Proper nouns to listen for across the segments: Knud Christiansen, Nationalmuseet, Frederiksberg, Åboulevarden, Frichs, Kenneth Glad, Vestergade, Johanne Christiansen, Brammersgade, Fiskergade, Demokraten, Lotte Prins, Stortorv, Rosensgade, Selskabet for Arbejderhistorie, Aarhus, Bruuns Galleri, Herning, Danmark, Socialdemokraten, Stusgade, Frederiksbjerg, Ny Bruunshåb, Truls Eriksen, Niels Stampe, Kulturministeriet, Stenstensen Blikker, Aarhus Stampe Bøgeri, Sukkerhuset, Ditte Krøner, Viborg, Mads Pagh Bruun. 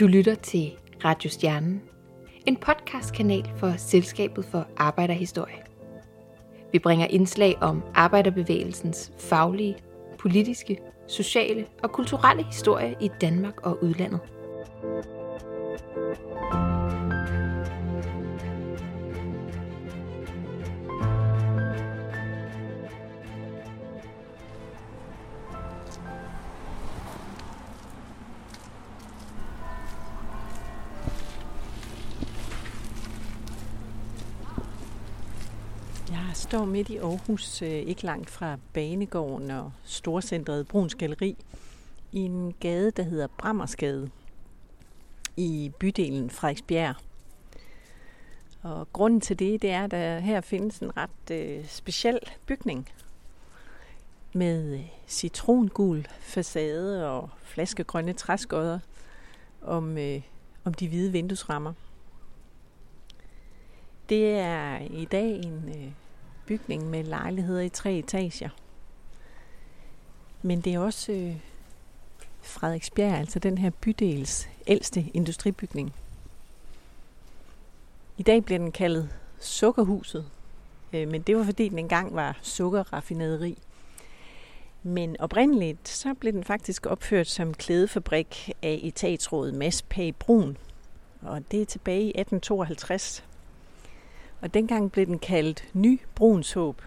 Du lytter til Radiostjernen, en podcastkanal for Selskabet for Arbejderhistorie. Vi bringer indslag om arbejderbevægelsens faglige, politiske, sociale og kulturelle historie i Danmark og udlandet. Jeg står midt i Aarhus, ikke langt fra Banegården og storcentret Bruuns Galleri, i en gade, der hedder Brammersgade, i bydelen Frederiksbjerg. Og grunden til det er, at der her findes en ret speciel bygning med citrongul facade og flaskegrønne træskodder om de hvide vinduesrammer. Det er i dag en bygning med lejligheder i 3 etager. Men det er også Frederiksberg, altså den her bydels ældste industribygning. I dag bliver den kaldet Sukkerhuset, men det var fordi den engang var sukkerraffinaderi. Men oprindeligt så blev den faktisk opført som klædefabrik af etatsrådet Mads Pagh Bruun, og det er tilbage i 1852. Og dengang blev den kaldt Ny Bruunshåb.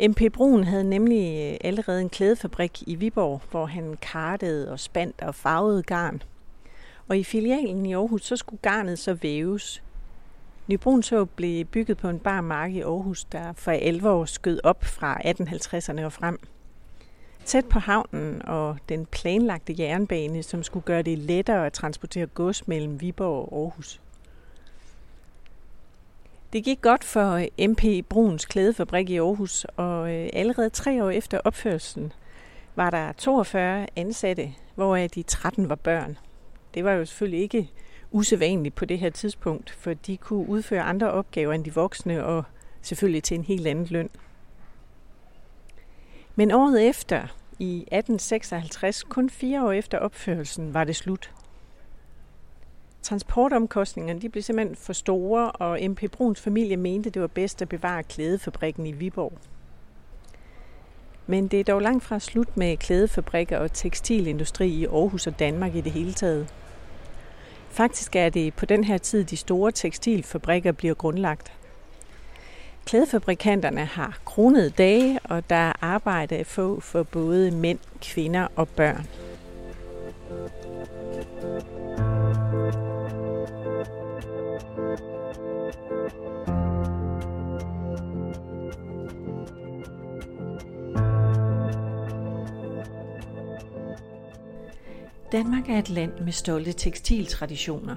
M.P. Bruun havde nemlig allerede en klædefabrik i Viborg, hvor han kartede og spandt og farvede garn. Og i filialen i Aarhus, så skulle garnet så væves. Ny Bruunshåb blev bygget på en bar mark i Aarhus, der for 11 år skød op fra 1850'erne og frem. Tæt på havnen og den planlagte jernbane, som skulle gøre det lettere at transportere gods mellem Viborg og Aarhus. Det gik godt for M.P. Bruuns klædefabrik i Aarhus, og allerede 3 år efter opførelsen var der 42 ansatte, hvoraf de 13 var børn. Det var jo selvfølgelig ikke usædvanligt på det her tidspunkt, for de kunne udføre andre opgaver end de voksne, og selvfølgelig til en helt anden løn. Men året efter, i 1856, kun 4 år efter opførelsen, var det slut. Transportomkostningerne de blev simpelthen for store, og M.P. Bruuns familie mente, det var bedst at bevare klædefabrikken i Viborg. Men det er dog langt fra slut med klædefabrikker og tekstilindustri i Aarhus og Danmark i det hele taget. Faktisk er det på den her tid, de store tekstilfabrikker bliver grundlagt. Klædefabrikanterne har kronede dage, og der er arbejde at få for både mænd, kvinder og børn. Danmark er et land med stolte tekstiltraditioner.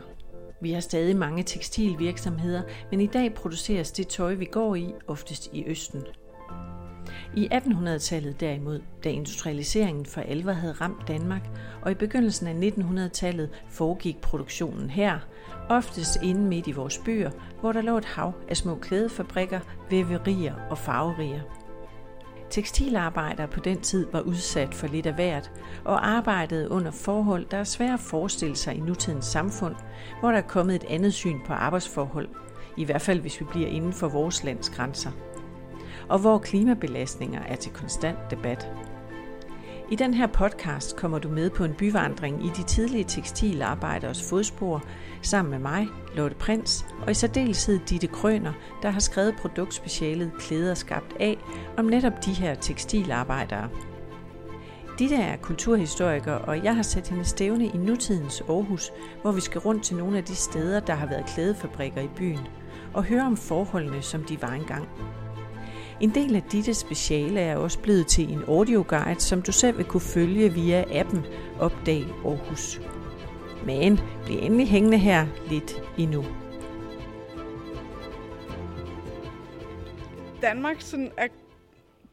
Vi har stadig mange tekstilvirksomheder, men i dag produceres det tøj, vi går i, oftest i Østen. I 1800-tallet derimod, da industrialiseringen for alvor havde ramt Danmark, og i begyndelsen af 1900-tallet foregik produktionen her, oftest inde midt i vores byer, hvor der lå et hav af små klædefabrikker, væverier og farverier. Tekstilarbejdere på den tid var udsat for lidt af hvert, og arbejdede under forhold, der er svære at forestille sig i nutidens samfund, hvor der er kommet et andet syn på arbejdsforhold, i hvert fald hvis vi bliver inden for vores lands grænser, og hvor klimabelastninger er til konstant debat. I den her podcast kommer du med på en byvandring i de tidlige tekstilarbejderes fodspor sammen med mig, Lotte Prins, og i særdeleshed Ditte Krøner, der har skrevet produktspecialet Klæder skabt af om netop de her tekstilarbejdere. Ditte er kulturhistoriker, og jeg har sat hende stævne i nutidens Aarhus, hvor vi skal rundt til nogle af de steder, der har været klædefabrikker i byen, og høre om forholdene, som de var engang. En del af dette speciale er også blevet til en audioguide, som du selv vil kunne følge via appen Opdag Aarhus. Men bliv endelig hængende her lidt endnu. Danmark sådan er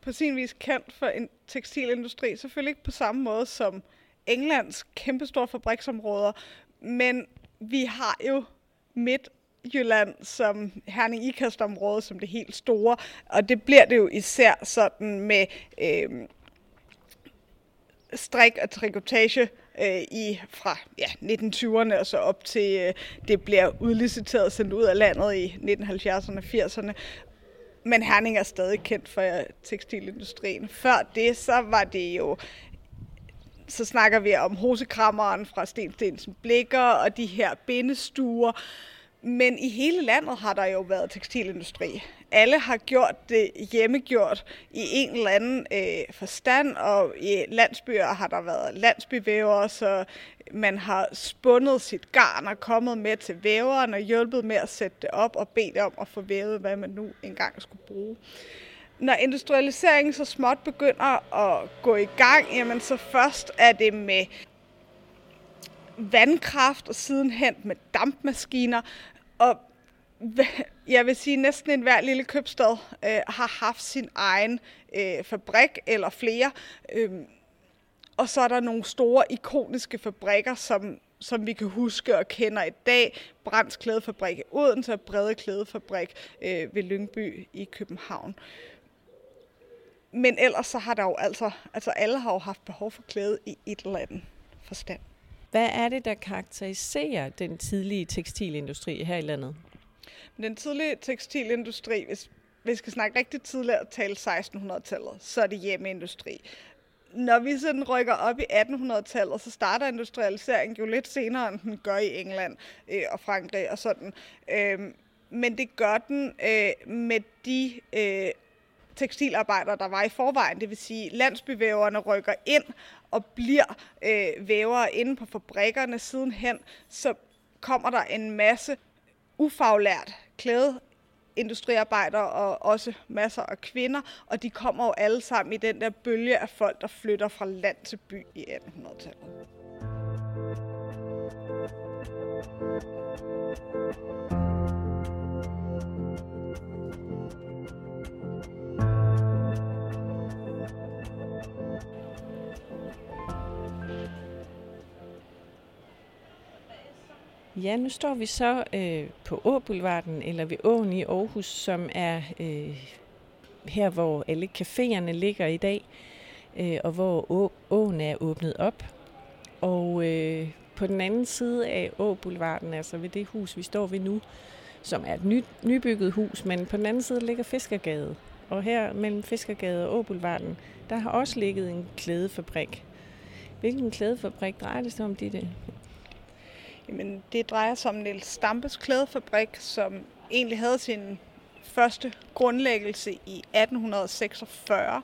på sin vis kendt for en tekstilindustri, selvfølgelig ikke på samme måde som Englands kæmpestore fabriksområder, men vi har jo Midtjylland som Herning-Ikast-område som det helt store, og det bliver det jo især sådan med strik- og trikotage fra 1920'erne og så op til det bliver udliciteret og sendt ud af landet i 1970'erne og 80'erne. Men Herning er stadig kendt for tekstilindustrien. Før det, så var det jo... Så snakker vi om hosekrammeren fra Stenstensen Blikker og de her bindestuer. Men i hele landet har der jo været tekstilindustri. Alle har gjort det hjemmegjort i en eller anden forstand, og i landsbyer har der været landsbyvævere, så man har spundet sit garn og kommet med til væveren og hjulpet med at sætte det op og bedt om at få vævet, hvad man nu engang skulle bruge. Når industrialiseringen så småt begynder at gå i gang, jamen så først er det med vandkraft og sidenhen med dampmaskiner. Og jeg vil sige, at næsten enhver lille købstad har haft sin egen fabrik eller flere. Og så er der nogle store ikoniske fabrikker, som vi kan huske og kender i dag. Brands Klædefabrik i Odense og Brede Klædefabrik ved Lyngby i København. Men ellers så har der jo altså alle har jo haft behov for klæde i et eller andet forstand. Hvad er det, der karakteriserer den tidlige tekstilindustri her i landet? Den tidlige tekstilindustri, hvis vi skal snakke rigtig tidligere, tale 1600-tallet, så er det hjemmeindustri. Når vi sådan rykker op i 1800-tallet, så starter industrialiseringen jo lidt senere, end den gør i England og Frankrig og sådan. Men det gør den med de tekstilarbejdere, der var i forvejen. Det vil sige, at landsbyvæverne rykker ind og bliver vævere inde på fabrikkerne. Sidenhen så kommer der en masse ufaglært klæde industriarbejdere og også masser af kvinder, og de kommer jo alle sammen i den der bølge af folk, der flytter fra land til by i 1800-tallet. Ja, nu står vi så på Åboulevarden, eller ved Åen i Aarhus, som er her, hvor alle caféerne ligger i dag, og hvor Åen er åbnet op. Og på den anden side af Åboulevarden, altså ved det hus, vi står ved nu, som er et nybygget hus, men på den anden side ligger Fiskergade. Og her mellem Fiskergade og Åboulevarden, der har også ligget en klædefabrik. Hvilken klædefabrik drejer det sig om, Ditte? Jamen, det drejer sig om Niels Stampes klædefabrik, som egentlig havde sin første grundlæggelse i 1846.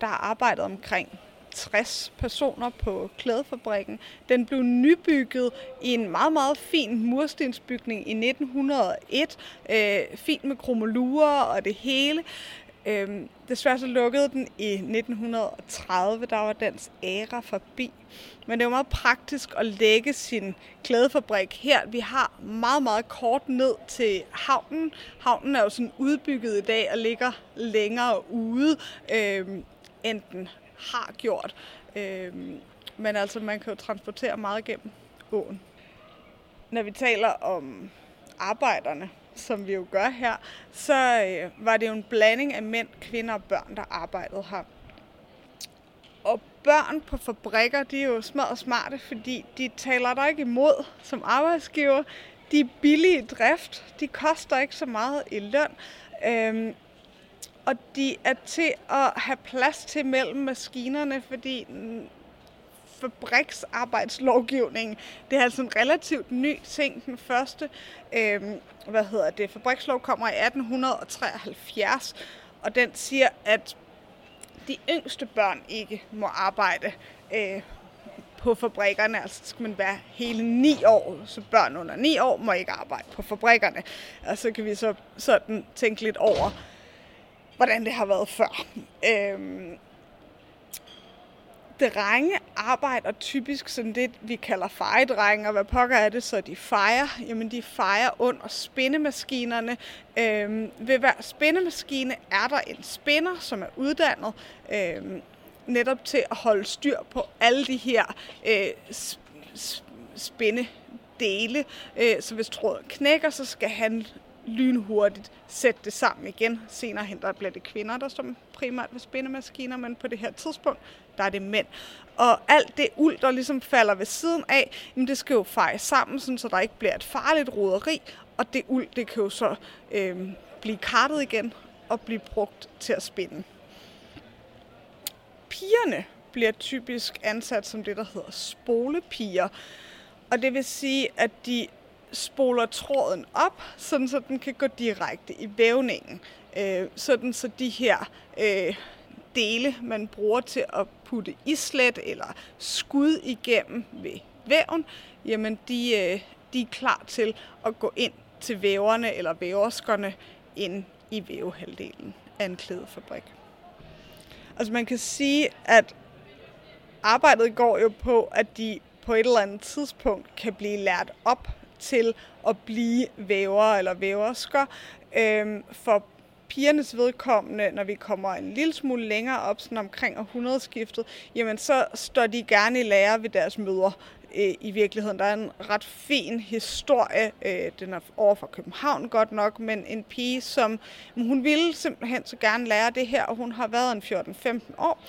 Der arbejdede omkring 60 personer på klædefabrikken. Den blev nybygget i en meget, meget fin murstensbygning i 1901. Fint med kromoluer og det hele. Desværre så lukkede den i 1930, der var dens æra forbi. Men det var meget praktisk at lægge sin klædefabrik her. Vi har meget, meget kort ned til havnen. Havnen er jo sådan udbygget i dag og ligger længere ude, end den har gjort. Men altså, man kan jo transportere meget gennem åen. Når vi taler om arbejderne, som vi jo gør her, så var det jo en blanding af mænd, kvinder og børn, der arbejdede her. Og børn på fabrikker, de er jo smadret smarte, fordi de taler der ikke imod som arbejdsgiver. De er billige i drift, de koster ikke så meget i løn, og de er til at have plads til mellem maskinerne, fordi fabriksarbejdslovgivningen, det er altså en relativt ny ting. Den første fabrikslov kommer i 1873, og den siger, at de yngste børn ikke må arbejde på fabrikkerne. Altså skal man være hele 9 år, så børn under 9 år må ikke arbejde på fabrikkerne. Og så kan vi så sådan tænke lidt over, hvordan det har været før. Drenge arbejder typisk sådan det, vi kalder fejedrenge, og hvad pokker er det så, de fejer? Jamen, de fejer under spindemaskinerne. Ved hver spindemaskine er der en spinder, som er uddannet netop til at holde styr på alle de her spindedele. Så hvis tråden knækker, så skal han lynhurtigt sætte det sammen igen. Senere hen der bliver det kvinder, der som primært ved spindemaskiner, men på det her tidspunkt, der er det mænd. Og alt det uld, der ligesom falder ved siden af, jamen det skal jo fejes sammen, sådan, så der ikke bliver et farligt roderi, og det uld, det kan jo så blive kartet igen og blive brugt til at spinde. Pigerne bliver typisk ansat som det, der hedder spolepiger, og det vil sige, at de spoler tråden op, sådan så den kan gå direkte i vævningen. Sådan så de her dele, man bruger til at putte islet eller skud igennem ved væven, jamen de er klar til at gå ind til væverne eller væverskerne ind i vævehalvdelen af en klædefabrik. Altså man kan sige, at arbejdet går jo på, at de på et eller andet tidspunkt kan blive lært op til at blive vævere eller væversker. For pigernes vedkommende, når vi kommer en lille smule længere op, sådan omkring århundredeskiftet, jamen så står de gerne i lære ved deres mødre i virkeligheden. Der er en ret fin historie, den er over fra København godt nok, men en pige, som hun ville simpelthen så gerne lære det her, og hun har været en 14-15 år,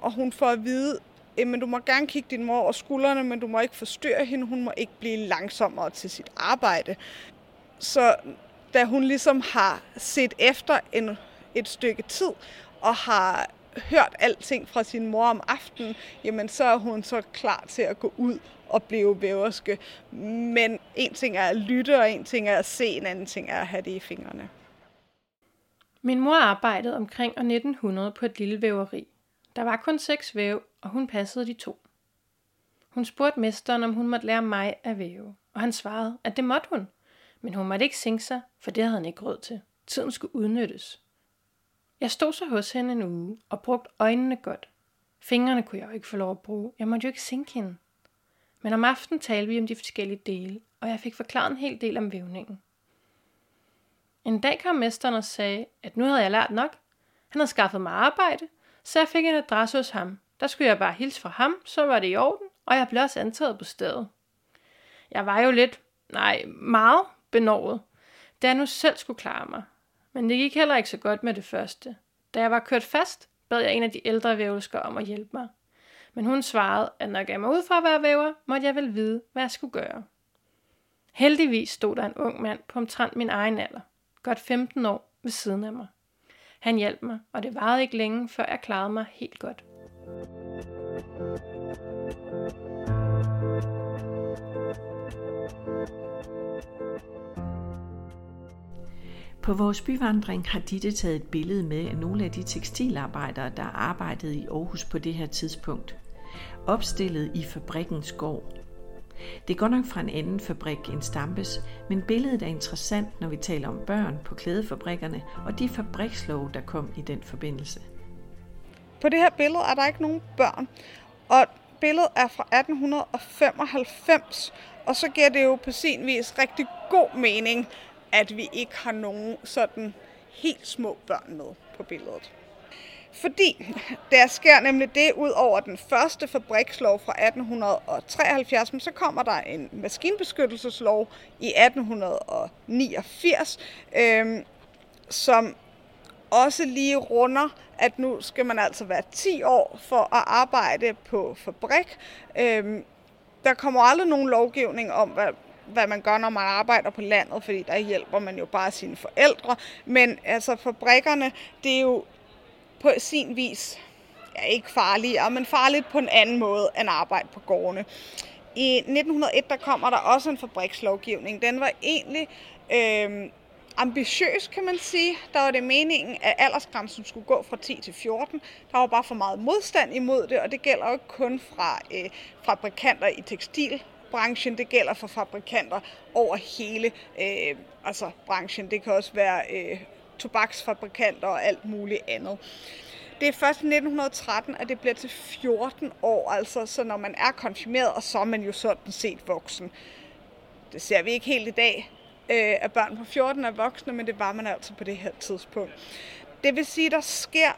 og hun får at vide, men du må gerne kigge din mor over skuldrene, men du må ikke forstyrre hende, hun må ikke blive langsommere til sit arbejde. Så da hun ligesom har set efter et stykke tid, og har hørt alting fra sin mor om aftenen, jamen så er hun så klar til at gå ud og blive væverske. Men en ting er at lytte, og en ting er at se, en anden ting er at have det i fingrene. Min mor arbejdede omkring år 1900 på et lille væveri. Der var kun 6 væv, og hun passede de 2. Hun spurgte mesteren, om hun måtte lære mig at væve, og han svarede, at det måtte hun. Men hun måtte ikke sænke sig, for det havde han ikke råd til. Tiden skulle udnyttes. Jeg stod så hos hende en uge, og brugte øjnene godt. Fingrene kunne jeg jo ikke få lov at bruge, jeg måtte jo ikke sænke hende. Men om aftenen talte vi om de forskellige dele, og jeg fik forklaret en hel del om vævningen. En dag kom mesteren og sagde, at nu havde jeg lært nok. Han havde skaffet mig arbejde, så jeg fik en adresse hos ham. Der skulle jeg bare hilse fra ham, så var det i orden, og jeg blev også antaget på stedet. Jeg var jo meget benovet, da jeg nu selv skulle klare mig. Men det gik heller ikke så godt med det første. Da jeg var kørt fast, bad jeg en af de ældre vævelskere om at hjælpe mig. Men hun svarede, at når jeg gav mig ud for at være væver, måtte jeg vel vide, hvad jeg skulle gøre. Heldigvis stod der en ung mand på omtrent min egen alder, godt 15 år, ved siden af mig. Han hjalp mig, og det varede ikke længe, før jeg klarede mig helt godt. På vores byvandring har Ditte taget et billede med af nogle af de tekstilarbejdere, der arbejdede i Aarhus på det her tidspunkt, opstillet i fabrikkens gård. Det er godt nok fra en anden fabrik end Stampes, men billedet er interessant, når vi taler om børn på klædefabrikkerne og de fabrikslove, der kom i den forbindelse. På det her billede er der ikke nogen børn, og billedet er fra 1895, og så giver det jo på sin vis rigtig god mening, at vi ikke har nogen sådan helt små børn med på billedet. Fordi der sker nemlig det, ud over den første fabrikslov fra 1873, så kommer der en maskinbeskyttelseslov i 1889, som også lige runder, at nu skal man altså være 10 år for at arbejde på fabrik. Der kommer aldrig nogen lovgivning om, hvad man gør, når man arbejder på landet, fordi der hjælper man jo bare sine forældre. Men altså fabrikkerne, det er jo på sin vis ikke farligere, men farligt på en anden måde end arbejde på gårdene. I 1901 der kommer der også en fabrikslovgivning. Den var egentlig ambitiøs, kan man sige. Der var det meningen, at aldersgrænsen skulle gå fra 10 til 14. Der var bare for meget modstand imod det, og det gælder jo ikke kun fra fabrikanter i tekstilbranchen, det gælder for fabrikanter over hele branchen. Det kan også være tobaksfabrikanter og alt muligt andet. Det er først i 1913, at det bliver til 14 år, altså så når man er konfirmeret, og så er man jo sådan set voksen. Det ser vi ikke helt i dag, at børn på 14 er voksne, men det var man altså på det her tidspunkt. Det vil sige, der sker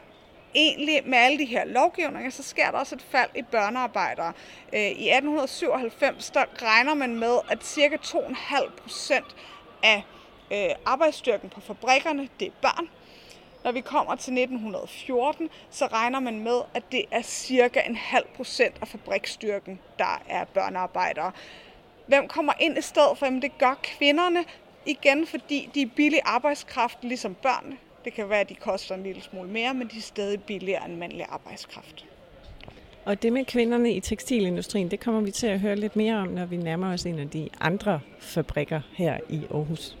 egentlig med alle de her lovgivninger, så sker der også et fald i børnearbejdere. I 1897 der regner man med, at ca. 2,5% af arbejdsstyrken på fabrikkerne, det er børn. Når vi kommer til 1914, så regner man med, at det er cirka 0,5% af fabriksstyrken, der er børnearbejdere. Hvem kommer ind i stedet for? Jamen, det gør kvinderne igen, fordi de er billig arbejdskraft, ligesom børnene. Det kan være, at de koster en lille smule mere, men de er stadig billigere end mandlig arbejdskraft. Og det med kvinderne i tekstilindustrien, det kommer vi til at høre lidt mere om, når vi nærmer os en af de andre fabrikker her i Aarhus.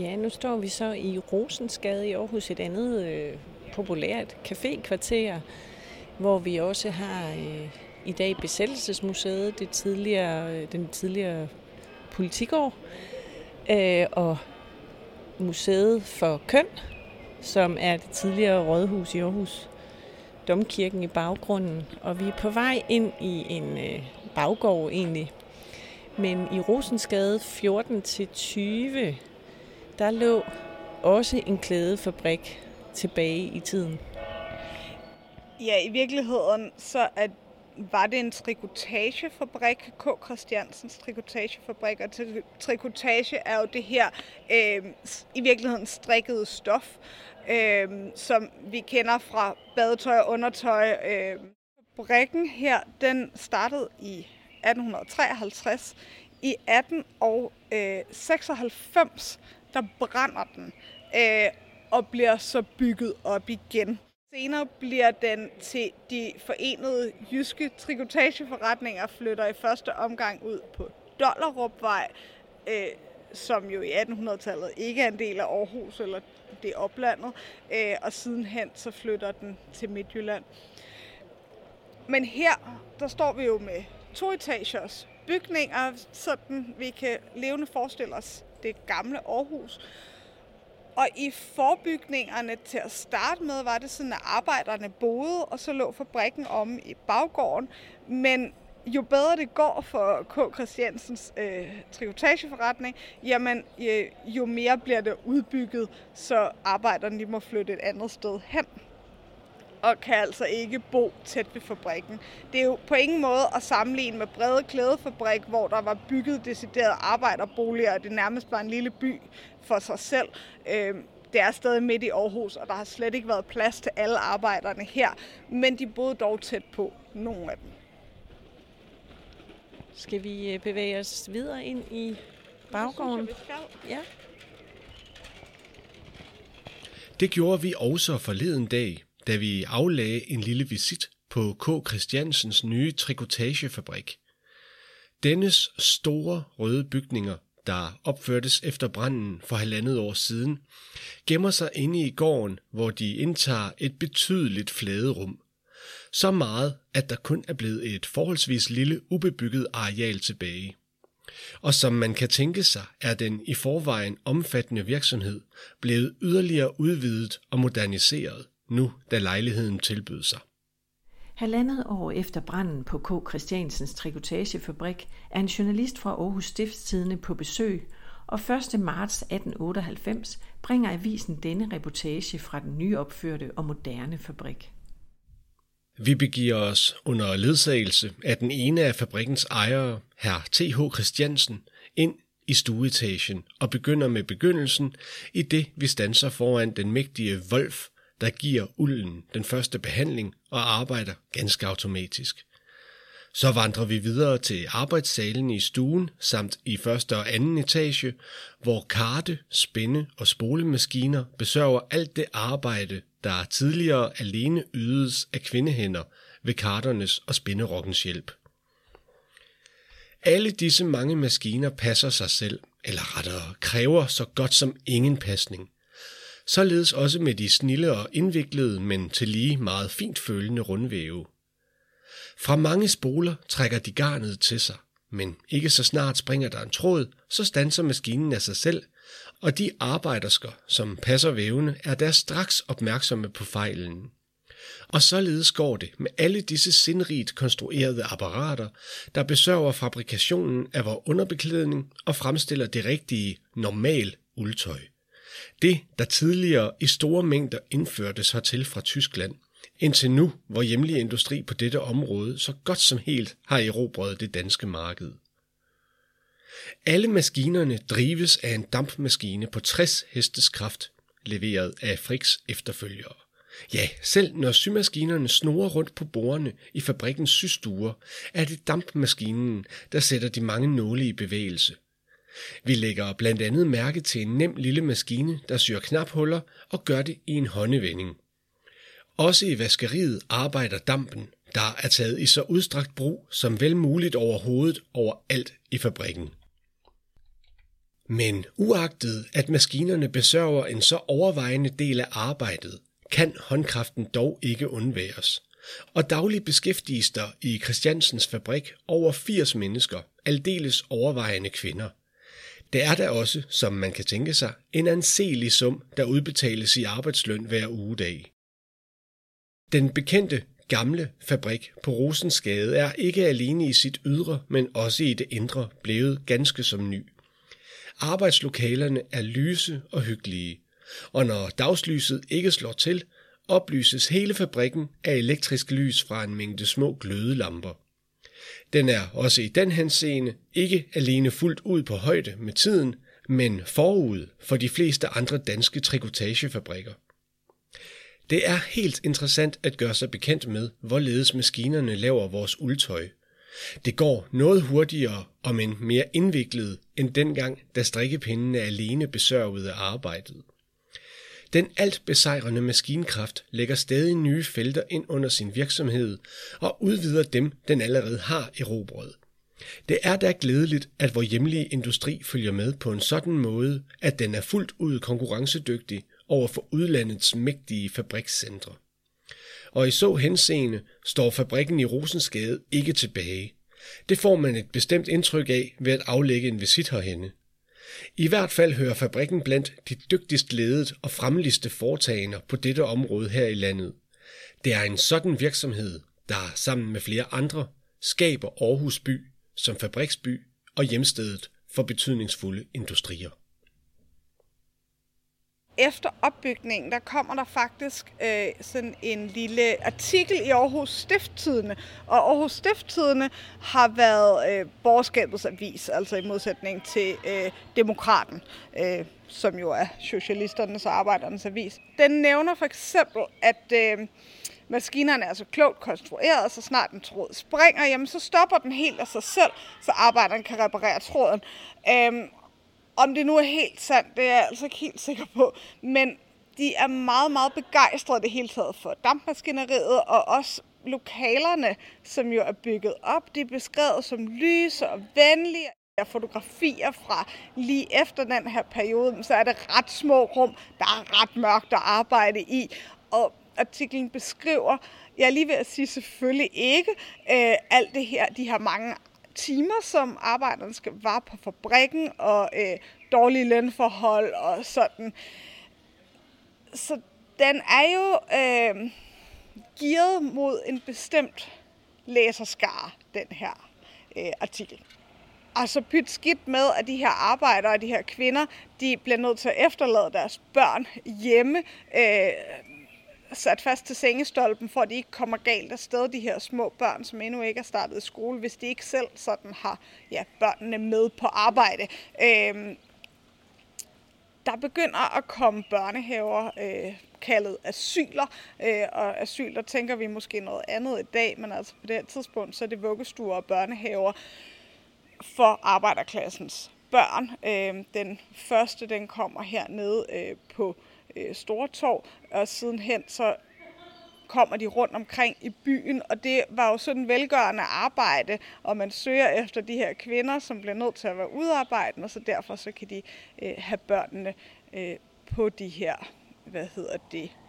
Ja, nu står vi så i Rosensgade i Aarhus, et andet populært cafékvarter, hvor vi også har i dag Besættelsesmuseet, den tidligere politigård, og Museet for Køn, som er det tidligere rådhus i Aarhus, Domkirken i baggrunden, og vi er på vej ind i en baggård egentlig. Men i Rosensgade 14-20, der lå også en klædefabrik tilbage i tiden. Ja, i virkeligheden så var det en trikotagefabrik, Knud Christiansens trikotagefabrik, og trikotage er jo det her i virkeligheden strikkede stof, som vi kender fra badetøj og undertøj. Fabrikken her, den startede i 1853. I 1896, der brænder den og bliver så bygget op igen. Senere bliver den til de forenede jyske trikotageforretninger, flytter i første omgang ud på Dollerupvej, som jo i 1800-tallet ikke er en del af Aarhus eller det oplandet, og sidenhen så flytter den til Midtjylland. Men her, der står vi jo med 2-etagers bygninger, sådan vi kan levende forestille os det gamle Aarhus. Og i forbygningerne til at starte med, var det sådan, at arbejderne boede, og så lå fabrikken om i baggården. Men jo bedre det går for Knud Christiansens trikotageforretning, jamen jo mere bliver det udbygget, så arbejderne lige må flytte et andet sted hen. Og kan altså ikke bo tæt ved fabrikken. Det er jo på ingen måde at sammenligne med Brede Klædefabrik, hvor der var bygget deciderede arbejderboliger, og det nærmest var en lille by for sig selv. Det er stadig midt i Aarhus, og der har slet ikke været plads til alle arbejderne her, men de boede dog tæt på, nogle af dem. Skal vi bevæge os videre ind i baggården? Ja. Det gjorde vi også forleden dag, da vi aflagde en lille visit på Knud Christiansens nye trikotagefabrik. Dennes store røde bygninger, der opførtes efter branden for 1,5 år siden, gemmer sig inde i gården, hvor de indtager et betydeligt fladerum. Så meget, at der kun er blevet et forholdsvis lille ubebygget areal tilbage. Og som man kan tænke sig, er den i forvejen omfattende virksomhed blevet yderligere udvidet og moderniseret, nu da lejligheden tilbød sig. 1,5 år efter branden på Knud Christiansens trikotagefabrik er en journalist fra Aarhus Stiftstidende på besøg, og 1. marts 1898 bringer avisen denne reportage fra den nyopførte og moderne fabrik. Vi begiver os under ledsagelse af den ene af fabrikkens ejere, hr. Th. Christiansen, ind i stueetagen og begynder med begyndelsen, i det vi standser foran den mægtige Wolf, der giver ulden den første behandling og arbejder ganske automatisk. Så vandrer vi videre til arbejdssalen i stuen samt i første og anden etage, hvor karte, spænde og spolemaskiner besørger alt det arbejde, der tidligere alene ydedes af kvindehænder ved karternes og spænderokkens hjælp. Alle disse mange maskiner passer sig selv, eller rettere kræver så godt som ingen pasning. Således også med de snilde og indviklede, men tillige meget fint følende rundvæve. Fra mange spoler trækker de garnet til sig, men ikke så snart springer der en tråd, så standser maskinen af sig selv, og de arbejdersker, som passer vævene, er der straks opmærksomme på fejlen. Og således går det med alle disse sindrigt konstruerede apparater, der besørger fabrikationen af vores underbeklædning og fremstiller det rigtige normal uldtøj. det, der tidligere i store mængder indførtes hertil fra Tyskland, indtil nu, hvor hjemlig industri på dette område så godt som helt har erobret det danske marked. Alle maskinerne drives af en dampmaskine på 60 hestekræfter, leveret af Frichs efterfølgere. Ja, selv når symaskinerne snorer rundt på bordene i fabrikkens systuer, er det dampmaskinen, der sætter de mange nåle i bevægelse. Vi lægger blandt andet mærke til en nem lille maskine, der syr knaphuller og gør det i en håndevending. Også i vaskeriet arbejder dampen, der er taget i så udstrakt brug som vel muligt overhovedet overalt i fabrikken. Men uagtet at maskinerne besørger en så overvejende del af arbejdet, kan håndkraften dog ikke undværes. Og daglig beskæftiges der i Christiansens fabrik over 80 mennesker, aldeles overvejende kvinder. Det er da også, som man kan tænke sig, en anselig sum, der udbetales i arbejdsløn hver ugedag. Den bekendte gamle fabrik på Rosensgade er ikke alene i sit ydre, men også i det indre blevet ganske som ny. Arbejdslokalerne er lyse og hyggelige, og når dagslyset ikke slår til, oplyses hele fabrikken af elektrisk lys fra en mængde små glødelamper. Den er også i den henseende ikke alene fuldt ud på højde med tiden, men forud for de fleste andre danske trikotagefabrikker. Det er helt interessant at gøre sig bekendt med, hvorledes maskinerne laver vores uldtøj. Det går noget hurtigere og men mere indviklet end dengang, da strikkepindene alene besørgede arbejdet. Den alt besejrende maskinkraft lægger stadig nye felter ind under sin virksomhed og udvider dem, den allerede har erobret. Det er da glædeligt, at vor hjemlige industri følger med på en sådan måde, at den er fuldt ud konkurrencedygtig over for udlandets mægtige fabrikscentre. Og i så henseende står fabrikken i Rosensgade ikke tilbage. Det får man et bestemt indtryk af ved at aflægge en visit herhenne. I hvert fald hører fabrikken blandt de dygtigst ledet og fremligste foretagender på dette område her i landet. Det er en sådan virksomhed, der sammen med flere andre skaber Aarhus by som fabriksby og hjemstedet for betydningsfulde industrier. Efter opbygningen, der kommer der faktisk sådan en lille artikel i Aarhus Stiftstidende. Og Aarhus Stiftstidende har været borgerskabets avis, altså i modsætning til Demokraten, som jo er socialisternes og arbejdernes avis. Den nævner for eksempel, at maskinerne er så klogt konstrueret, og så snart en tråd springer, jamen, så stopper den helt af sig selv, så arbejderen kan reparere tråden. Om det nu er helt sandt, det er jeg altså ikke helt sikker på, men de er meget, meget begejstrede det hele taget for dampmaskineriet, og også lokalerne, som jo er bygget op, de er beskrevet som lyse og venlige. Jeg fotografier fra lige efter den her periode, så er det ret små rum, der er ret mørkt at arbejde i, og artiklen beskriver, jeg er lige ved at sige selvfølgelig ikke, alt det her, de her mange timer, som arbejderne skal være på fabrikken, og dårlige lønforhold og sådan. Så den er jo gearet mod en bestemt læserskare, den her artikel. Og så pyt skidt med, at de her arbejdere og de her kvinder, de bliver nødt til at efterlade deres børn hjemme, sat fast til sengestolpen, for at de ikke kommer galt afsted, de her små børn, som endnu ikke er startet i skole, hvis de ikke selv sådan har børnene med på arbejde. Der begynder at komme børnehaver, kaldet asyler, og asyler tænker vi måske noget andet i dag, men altså på det her tidspunkt, så er det vuggestuer og børnehaver for arbejderklassens børn. Den første, den kommer hernede på Stortorv, og sidenhen så kommer de rundt omkring i byen, og det var jo sådan velgørende arbejde, og man søger efter de her kvinder, som bliver nødt til at være udarbejdende, og så derfor så kan de have børnene på de her,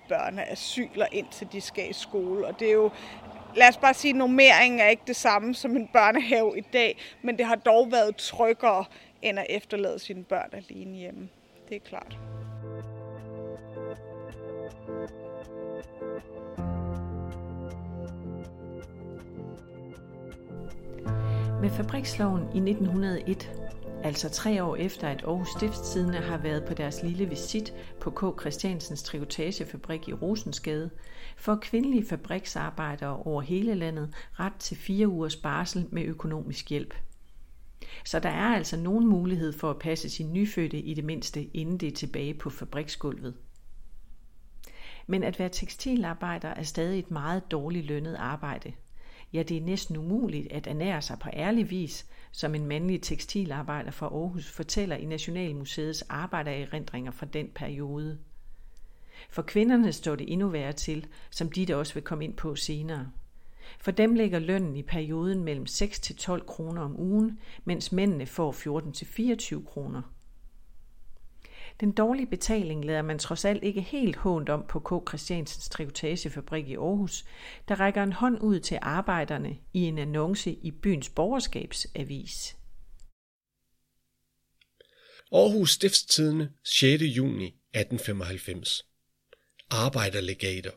børneasyler, indtil de skal i skole, og det er jo, lad os bare sige, normeringen er ikke det samme som en børnehave i dag, men det har dog været tryggere, end at efterlade sine børn alene hjemme. Det er klart. Med fabriksloven i 1901 altså 3 år efter, at Aarhus Stiftstidende har været på deres lille visit på K. Christiansens trikotagefabrik i Rosensgade, får kvindelige fabriksarbejdere over hele landet ret til 4 ugers barsel med økonomisk hjælp. Så der er altså nogen mulighed for at passe sin nyfødte i det mindste, inden det er tilbage på fabriksgulvet. Men at være tekstilarbejder er stadig et meget dårligt lønnet arbejde. Ja, det er næsten umuligt at ernære sig på ærlig vis, som en mandlig tekstilarbejder fra Aarhus fortæller i Nationalmuseets arbejdererindringer fra den periode. For kvinderne står det endnu værre til, som Ditte også vil komme ind på senere. For dem ligger lønnen i perioden mellem 6-12 kroner om ugen, mens mændene får 14-24 kroner. Den dårlige betaling lader man trods alt ikke helt hånt om på K. Christiansens trikotagefabrik i Aarhus, der rækker en hånd ud til arbejderne i en annonce i byens borgerskabsavis. Aarhus Stiftstidende 6. juni 1895. Arbejderlegater.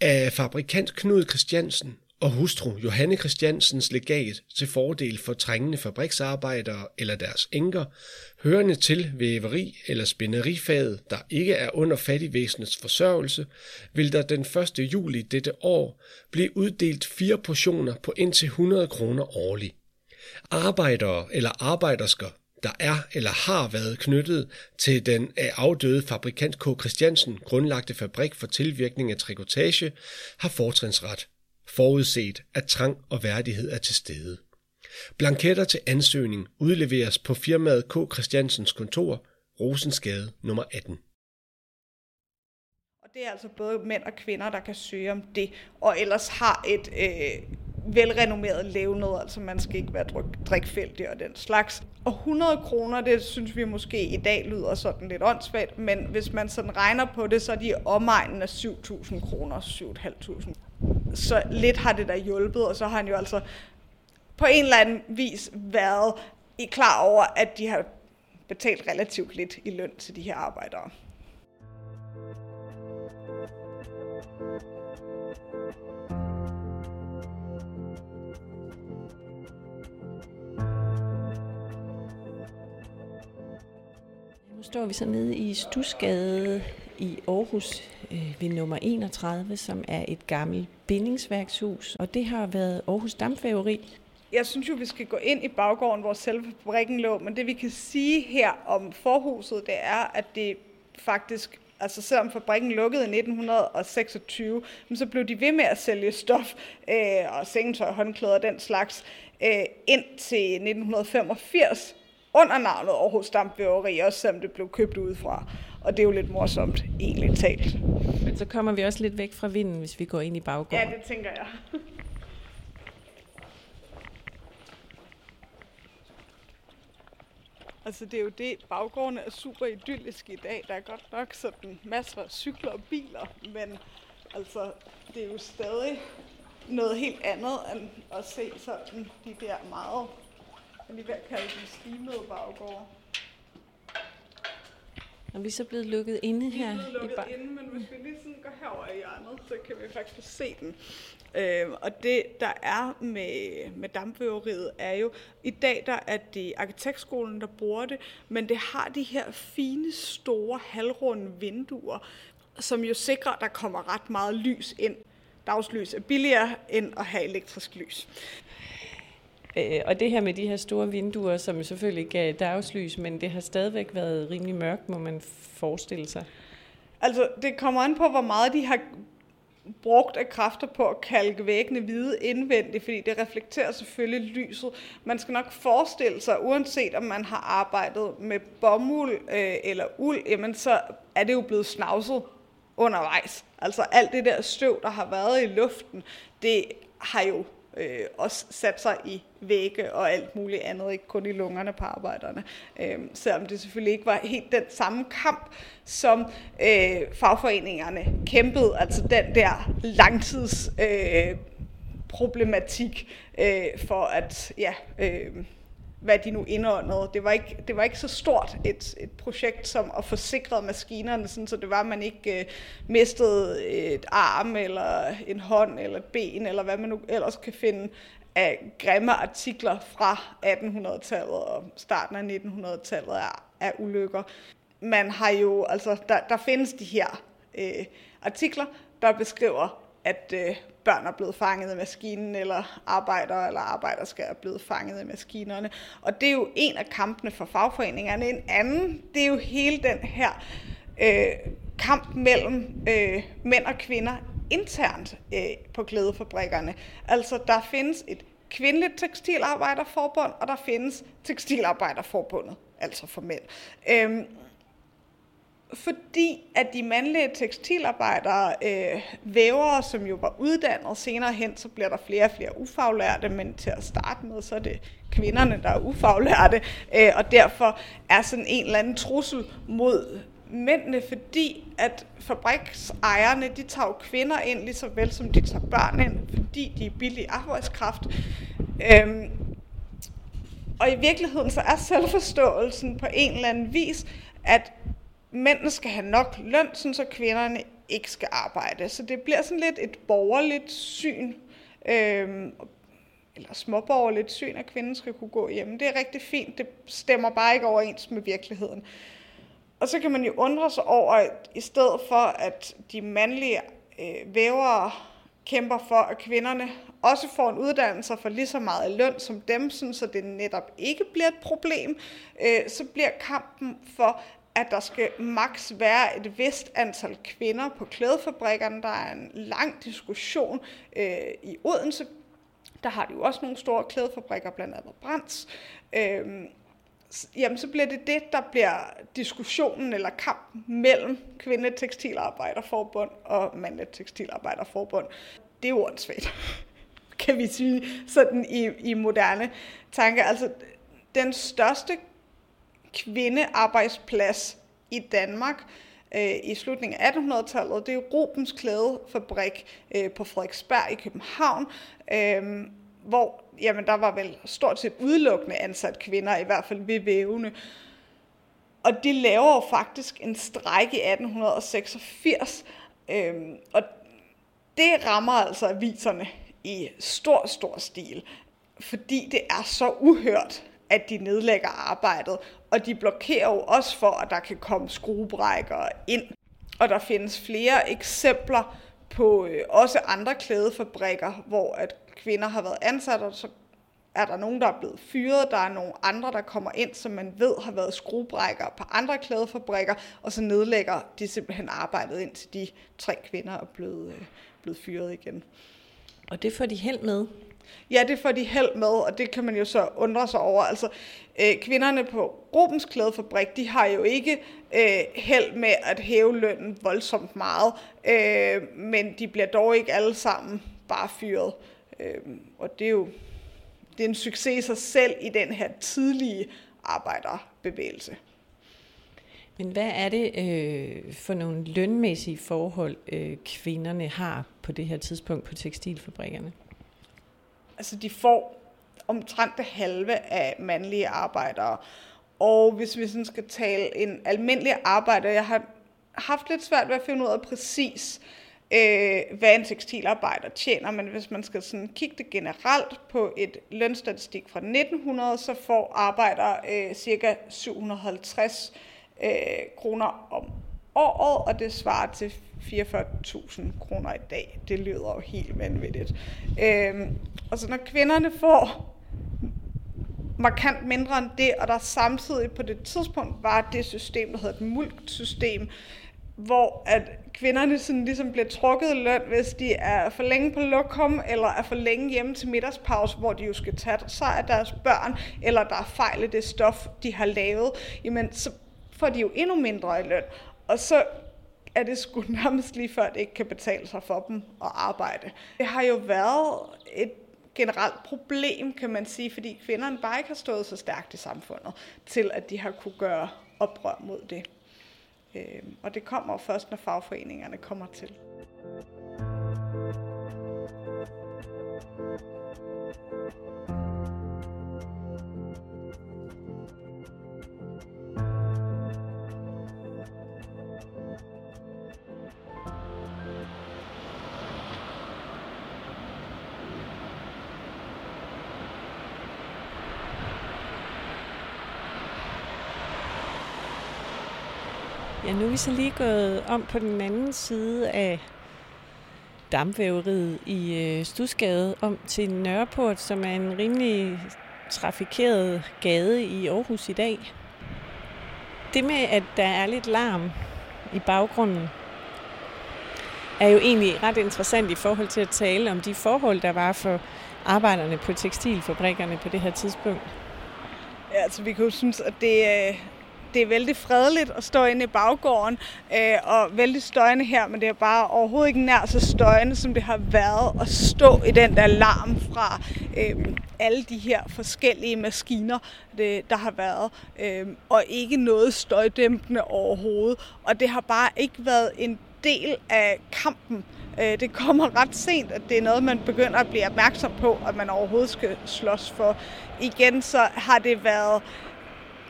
Af fabrikant Knud Christiansen og hustru Johanne Christiansens legat til fordel for trængende fabriksarbejdere eller deres enker, hørende til væveri eller spænderifaget, der ikke er under fattigvæsenets forsørgelse, vil der den 1. juli dette år blive uddelt 4 portioner på indtil 100 kroner årligt. Arbejdere eller arbejdersker, der er eller har været knyttet til den af afdøde fabrikant K. Christiansen grundlagte fabrik for tilvirkning af trikotage, har fortrinsret, forudset at trang og værdighed er til stede. Blanketter til ansøgning udleveres på firmaet K. Christiansens kontor, Rosensgade nr. 18. Og det er altså både mænd og kvinder, der kan søge om det, og ellers har et velrenommeret levned, altså man skal ikke være drikfældig og den slags. Og 100 kroner, det synes vi måske i dag lyder sådan lidt åndssvagt, men hvis man sådan regner på det, så er de omegnen af 7.000 kroner, 7.500. Så lidt har det der hjulpet, og så har han jo altså på en eller anden vis været klar over, at de har betalt relativt lidt i løn til de her arbejdere. Nu står vi så nede i Stusgade i Aarhus ved nummer 31, som er et gammelt bindingsværkshus, og det har været Aarhus Dampfavori. Jeg synes jo, vi skal gå ind i baggården, hvor selve fabrikken lå, men det vi kan sige her om forhuset, det er, at det faktisk, altså selvom fabrikken lukkede i 1926, så blev de ved med at sælge stof og sengetøj, håndklæder og den slags ind til 1985, under navnet Aarhus Stampe Bøgeri, også selvom det blev købt udefra. Og det er jo lidt morsomt, egentlig talt. Men så kommer vi også lidt væk fra vinden, hvis vi går ind i baggården. Ja, det tænker jeg. Altså det er jo det, baggården er super idyllisk i dag. Der er godt nok sådan masser af cykler og biler, men altså det er jo stadig noget helt andet end at se sådan de der meget, jeg lige ved at kalde dem slimede baggård. Og vi er så blevet lukket inde her. Vi er blevet lukket inde, men hvis vi lige sådan går herover i hjørnet, så kan vi faktisk se den. Og det, der er med dampvæveriet, er jo, i dag der er det arkitektskolen, der bruger det, men det har de her fine, store, halvrunde vinduer, som jo sikrer, at der kommer ret meget lys ind. Dagslys er billigere end at have elektrisk lys. Og det her med de her store vinduer, som selvfølgelig gav dagslys, men det har stadigvæk været rimelig mørkt, må man forestille sig. Altså, det kommer an på, hvor meget de har brugt af kræfter på at kalke væggene hvide indvendigt, fordi det reflekterer selvfølgelig lyset. Man skal nok forestille sig, uanset om man har arbejdet med bomuld eller uld, jamen så er det jo blevet snavset undervejs. Altså, alt det der støv, der har været i luften, det har jo også sat sig i vægge og alt muligt andet, ikke kun i lungerne på arbejderne. Selvom det selvfølgelig ikke var helt den samme kamp, som fagforeningerne kæmpede, altså den der langtidsproblematik for at hvad de nu indåndede. Det var ikke så stort et projekt som at forsikre maskinerne, sådan, så det var, at man ikke mistede et arm, eller en hånd, eller et ben, eller hvad man nu ellers kan finde af grimme artikler fra 1800-tallet og starten af 1900-tallet af ulykker. Man har jo, altså, der findes de her artikler, der beskriver, at børn er blevet fanget i maskinen, eller arbejdere skal er blevet fanget i maskinerne. Og det er jo en af kampene for fagforeningerne. En anden, det er jo hele den her kamp mellem mænd og kvinder internt på klædefabrikkerne. Altså, der findes et kvindeligt tekstilarbejderforbund, og der findes tekstilarbejderforbundet, altså for mænd. Fordi at de mandlige tekstilarbejdere, vævere, som jo var uddannet senere hen, så bliver der flere og flere ufaglærte, men til at starte med, så er det kvinderne, der er ufaglærte, og derfor er sådan en eller anden trussel mod mændene, fordi at fabriksejerne, de tager jo kvinder ind, lige så vel som de tager børn ind, fordi de er billig arbejdskraft. Og i virkeligheden, så er selvforståelsen på en eller anden vis, at mændene skal have nok løn, så kvinderne ikke skal arbejde. Så det bliver sådan lidt et borgerligt syn, eller småborgerligt syn, at kvinden skal kunne gå hjemme. Det er rigtig fint, det stemmer bare ikke overens med virkeligheden. Og så kan man jo undre sig over, at i stedet for, at de mandlige vævere kæmper for, at kvinderne også får en uddannelse og får lige så meget løn som dem, så det netop ikke bliver et problem, så bliver kampen for, at der skal maks være et vist antal kvinder på klædefabrikkerne. Der er en lang diskussion i Odense. Der har de jo også nogle store klædefabrikker, blandt andet Brands. Jamen, så bliver det, der bliver diskussionen eller kampen mellem kvinde tekstilarbejderforbund og mandlige tekstilarbejderforbund. Det er jo åndssvagt, kan vi sige, sådan i moderne tanker. Altså, den største kvindearbejdsplads i Danmark i slutningen af 1800-tallet, det er Rubens Klædefabrik på Frederiksberg i København, hvor jamen, der var vel stort set udelukkende ansat kvinder, i hvert fald ved vævene. Og de laver jo faktisk en strejke i 1886, og det rammer altså aviserne i stor, stor stil, fordi det er så uhørt, at de nedlægger arbejdet, og de blokerer jo også for, at der kan komme skruebrækkere ind. Og der findes flere eksempler på også andre klædefabrikker, hvor at kvinder har været ansat, og så er der nogen, der er blevet fyret, der er nogle andre, der kommer ind, som man ved har været skruebrækkere på andre klædefabrikker, og så nedlægger de simpelthen arbejdet, indtil de 3 kvinder er blevet fyret igen. Og det får de held med? Ja, det får de held med, og det kan man jo så undre sig over. Altså, kvinderne på Rubens Klædefabrik, de har jo ikke held med at hæve lønnen voldsomt meget, men de bliver dog ikke alle sammen bare fyret. Og det er jo en succes i sig selv i den her tidlige arbejderbevægelse. Men hvad er det for nogle lønmæssige forhold, kvinderne har på det her tidspunkt på tekstilfabrikkerne? Altså, de får omtrent det halve af mandlige arbejdere. Og hvis vi sådan skal tale en almindelig arbejder, jeg har haft lidt svært ved at finde ud af præcis, hvad en tekstilarbejder tjener, men hvis man skal sådan kigge det generelt på et lønstatistik fra 1900, så får arbejdere ca. 750 kroner om året, og det svarer til 44.000 kroner i dag. Det lyder jo helt vanvittigt. Og så når kvinderne får markant mindre end det, og der samtidig på det tidspunkt var det system, der hedder et mulksystem, hvor at kvinderne sådan ligesom bliver trukket løn, hvis de er for længe på lokum, eller er for længe hjemme til middagspause, hvor de jo skal tage sig af deres børn, eller der er fejl i det stof, de har lavet, jamen så får de jo endnu mindre i løn. Og så er det sgu nærmest lige før, det ikke kan betale sig for dem at arbejde. Det har jo været et generelt problem, kan man sige, fordi kvinderne bare ikke har stået så stærkt i samfundet, til at de har kunne gøre oprør mod det. Og det kommer først, når fagforeningerne kommer til. Ja, nu er vi så lige gået om på den anden side af dampvæveriet i Stusgade om til Nørreport, som er en rimelig trafikeret gade i Aarhus i dag. Det med, at der er lidt larm i baggrunden, er jo egentlig ret interessant i forhold til at tale om de forhold, der var for arbejderne på tekstilfabrikkerne på det her tidspunkt. Ja, altså vi kan jo synes, at det er vældig fredeligt at stå inde i baggården, og vældig støjende her, men det er bare overhovedet ikke nær så støjende, som det har været at stå i den der larm fra alle de her forskellige maskiner, der har været, og ikke noget støjdæmpende overhovedet. Og det har bare ikke været en del af kampen. Det kommer ret sent, at det er noget, man begynder at blive opmærksom på, at man overhovedet skal slås for. Igen så har det været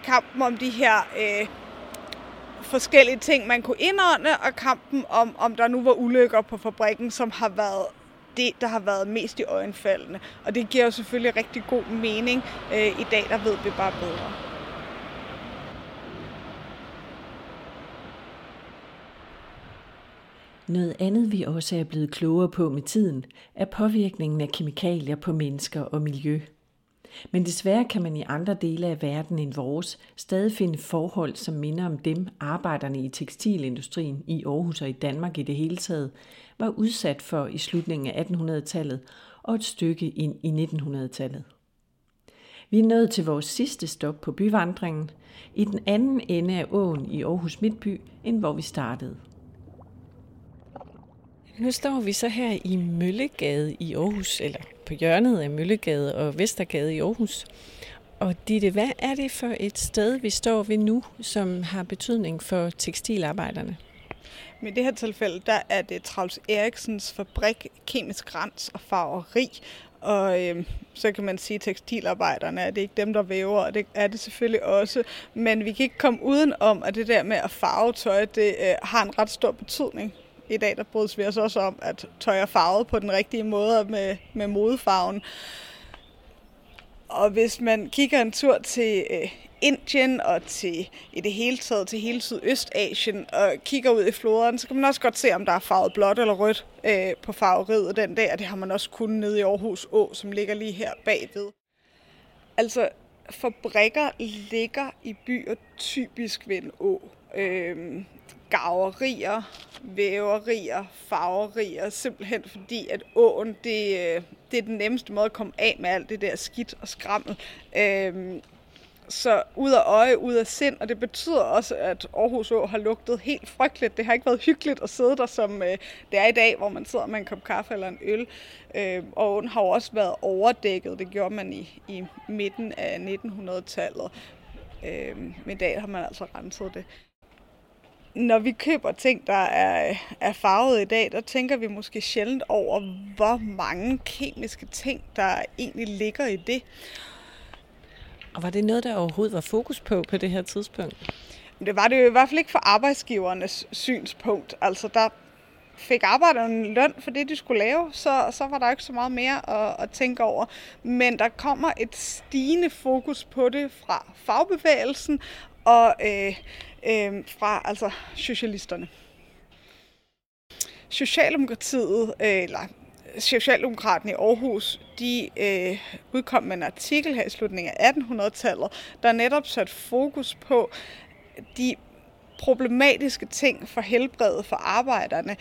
kampen om de her forskellige ting, man kunne indånde, og kampen om der nu var ulykker på fabrikken, som har været det, der har været mest i øjenfaldene. Og det giver jo selvfølgelig rigtig god mening. I dag, der ved vi bare bedre. Noget andet, vi også er blevet klogere på med tiden, er påvirkningen af kemikalier på mennesker og miljø. Men desværre kan man i andre dele af verden end vores stadig finde forhold, som minder om dem, arbejderne i tekstilindustrien i Aarhus og i Danmark i det hele taget, var udsat for i slutningen af 1800-tallet og et stykke ind i 1900-tallet. Vi er nået til vores sidste stop på byvandringen, i den anden ende af åen i Aarhus Midtby, end hvor vi startede. Nu står vi så her i Møllegade i Aarhus, eller på hjørnet af Møllegade og Vestergade i Aarhus. Og Ditte, hvad er det for et sted, vi står ved nu, som har betydning for tekstilarbejderne? I det her tilfælde, der er det Truls Eriksens fabrik, kemisk rens og farveri. Og så kan man sige, at tekstilarbejderne er det ikke dem, der væver, og det er det selvfølgelig også. Men vi kan ikke komme udenom, at det der med at farve tøj, det har en ret stor betydning. I dag der brydes vi os også om, at tøj er farvet på den rigtige måde med modefarven. Og hvis man kigger en tur til Indien og til i det hele taget til hele Sydøstasien og kigger ud i floden, så kan man også godt se, om der er farvet blåt eller rødt på farveriet den dag. Og det har man også kunnet nede i Aarhus Å, som ligger lige her bagved. Altså fabrikker ligger i byer typisk ved en å. Garverier, væverier, farverier, simpelthen fordi, at åen, det er den nemmeste måde at komme af med alt det der skidt og skrammel. Så ud af øje, ud af sind, og det betyder også, at Aarhus Å har lugtet helt frygteligt. Det har ikke været hyggeligt at sidde der, som det er i dag, hvor man sidder med en kop kaffe eller en øl. Og åen har også været overdækket, det gjorde man i midten af 1900-tallet. I dag har man altså renset det. Når vi køber ting, der er farvet i dag, der tænker vi måske sjældent over, hvor mange kemiske ting, der egentlig ligger i det. Og var det noget, der overhovedet var fokus på det her tidspunkt? Det var det jo i hvert fald ikke fra arbejdsgivernes synspunkt. Altså der fik arbejderne løn for det, de skulle lave, så var der ikke så meget mere at tænke over. Men der kommer et stigende fokus på det fra fagbevægelsen og fra altså socialisterne. Socialdemokratiet, eller Socialdemokraten i Aarhus, de udkom med en artikel her i slutningen af 1800-tallet, der netop satte fokus på de problematiske ting for helbredet for arbejderne,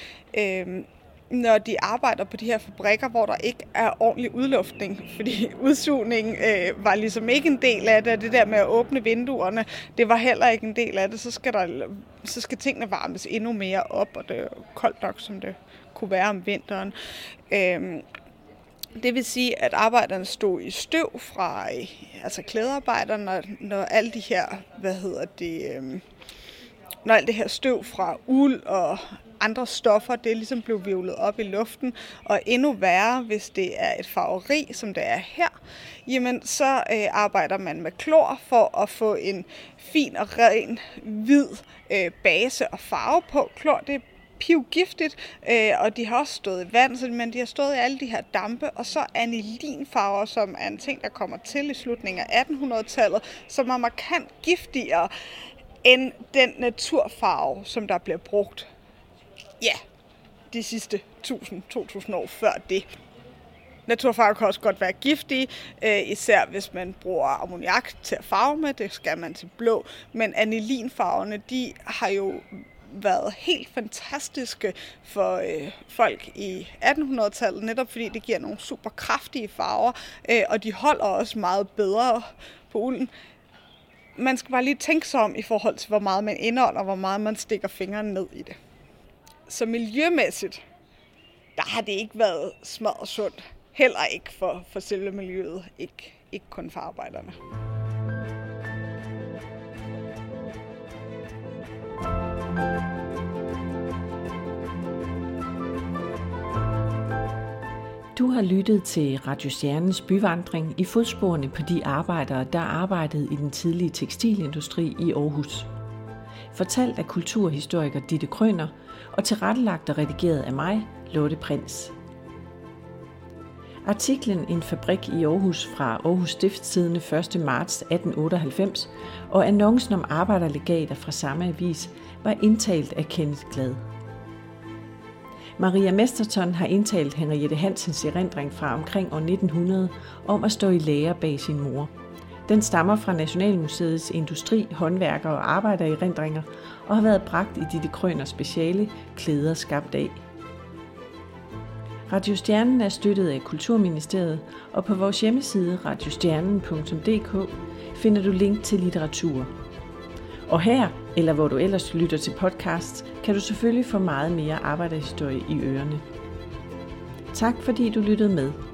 når de arbejder på de her fabrikker, hvor der ikke er ordentlig udluftning, fordi udsugning var ligesom ikke en del af det, og det der med at åbne vinduerne, det var heller ikke en del af det, så skal tingene varmes endnu mere op, og det er koldt nok, som det kunne være om vinteren. Det vil sige, at arbejderne stod i støv fra altså klædearbejderne, når alle de her, når alt det her støv fra uld og andre stoffer, det ligesom blev hvirvlet op i luften, og endnu værre, hvis det er et farveri, som det er her, jamen så arbejder man med klor for at få en fin og ren hvid base og farve på. Klor, det er pivgiftigt, og de har også stået i vand, men de har stået i alle de her dampe, og så anilinfarver, som er en ting, der kommer til i slutningen af 1800-tallet, som er markant giftigere end den naturfarve, som der bliver brugt de sidste 1000-2000 år før det. Naturfarver kan også godt være giftige, især hvis man bruger ammoniak til at farve med, det skal man til blå. Men anilinfarverne, de har jo været helt fantastiske for folk i 1800-tallet, netop fordi det giver nogle super kraftige farver, og de holder også meget bedre på ulden. Man skal bare lige tænke sig om i forhold til, hvor meget man indeholder, og hvor meget man stikker fingrene ned i det. Så miljømæssigt, der har det ikke været smadret sundt. Heller ikke for selve miljøet, ikke kun for arbejderne. Du har lyttet til Radiostjernens byvandring i fodsporene på de arbejdere, der arbejdede i den tidlige tekstilindustri i Aarhus. Fortalt af kulturhistoriker Ditte Krøner og tilrettelagt og redigeret af mig, Lotte Prins. Artiklen En fabrik i Aarhus fra Aarhus Stiftstidende 1. marts 1898 og annoncen om arbejderlegater fra samme avis var indtalt af Kenneth Glad. Maria Mesterton har indtalt Henriette Hansens erindring fra omkring år 1900 om at stå i lære bag sin mor. Den stammer fra Nationalmuseets industri, håndværker og arbejdererindringer og har været bragt i Ditte Krøners speciale Klæder skabt af. Radiostjernen er støttet af Kulturministeriet, og på vores hjemmeside radiostjernen.dk finder du link til litteratur. Og her, eller hvor du ellers lytter til podcasts, kan du selvfølgelig få meget mere arbejderhistorie i ørerne. Tak fordi du lyttede med.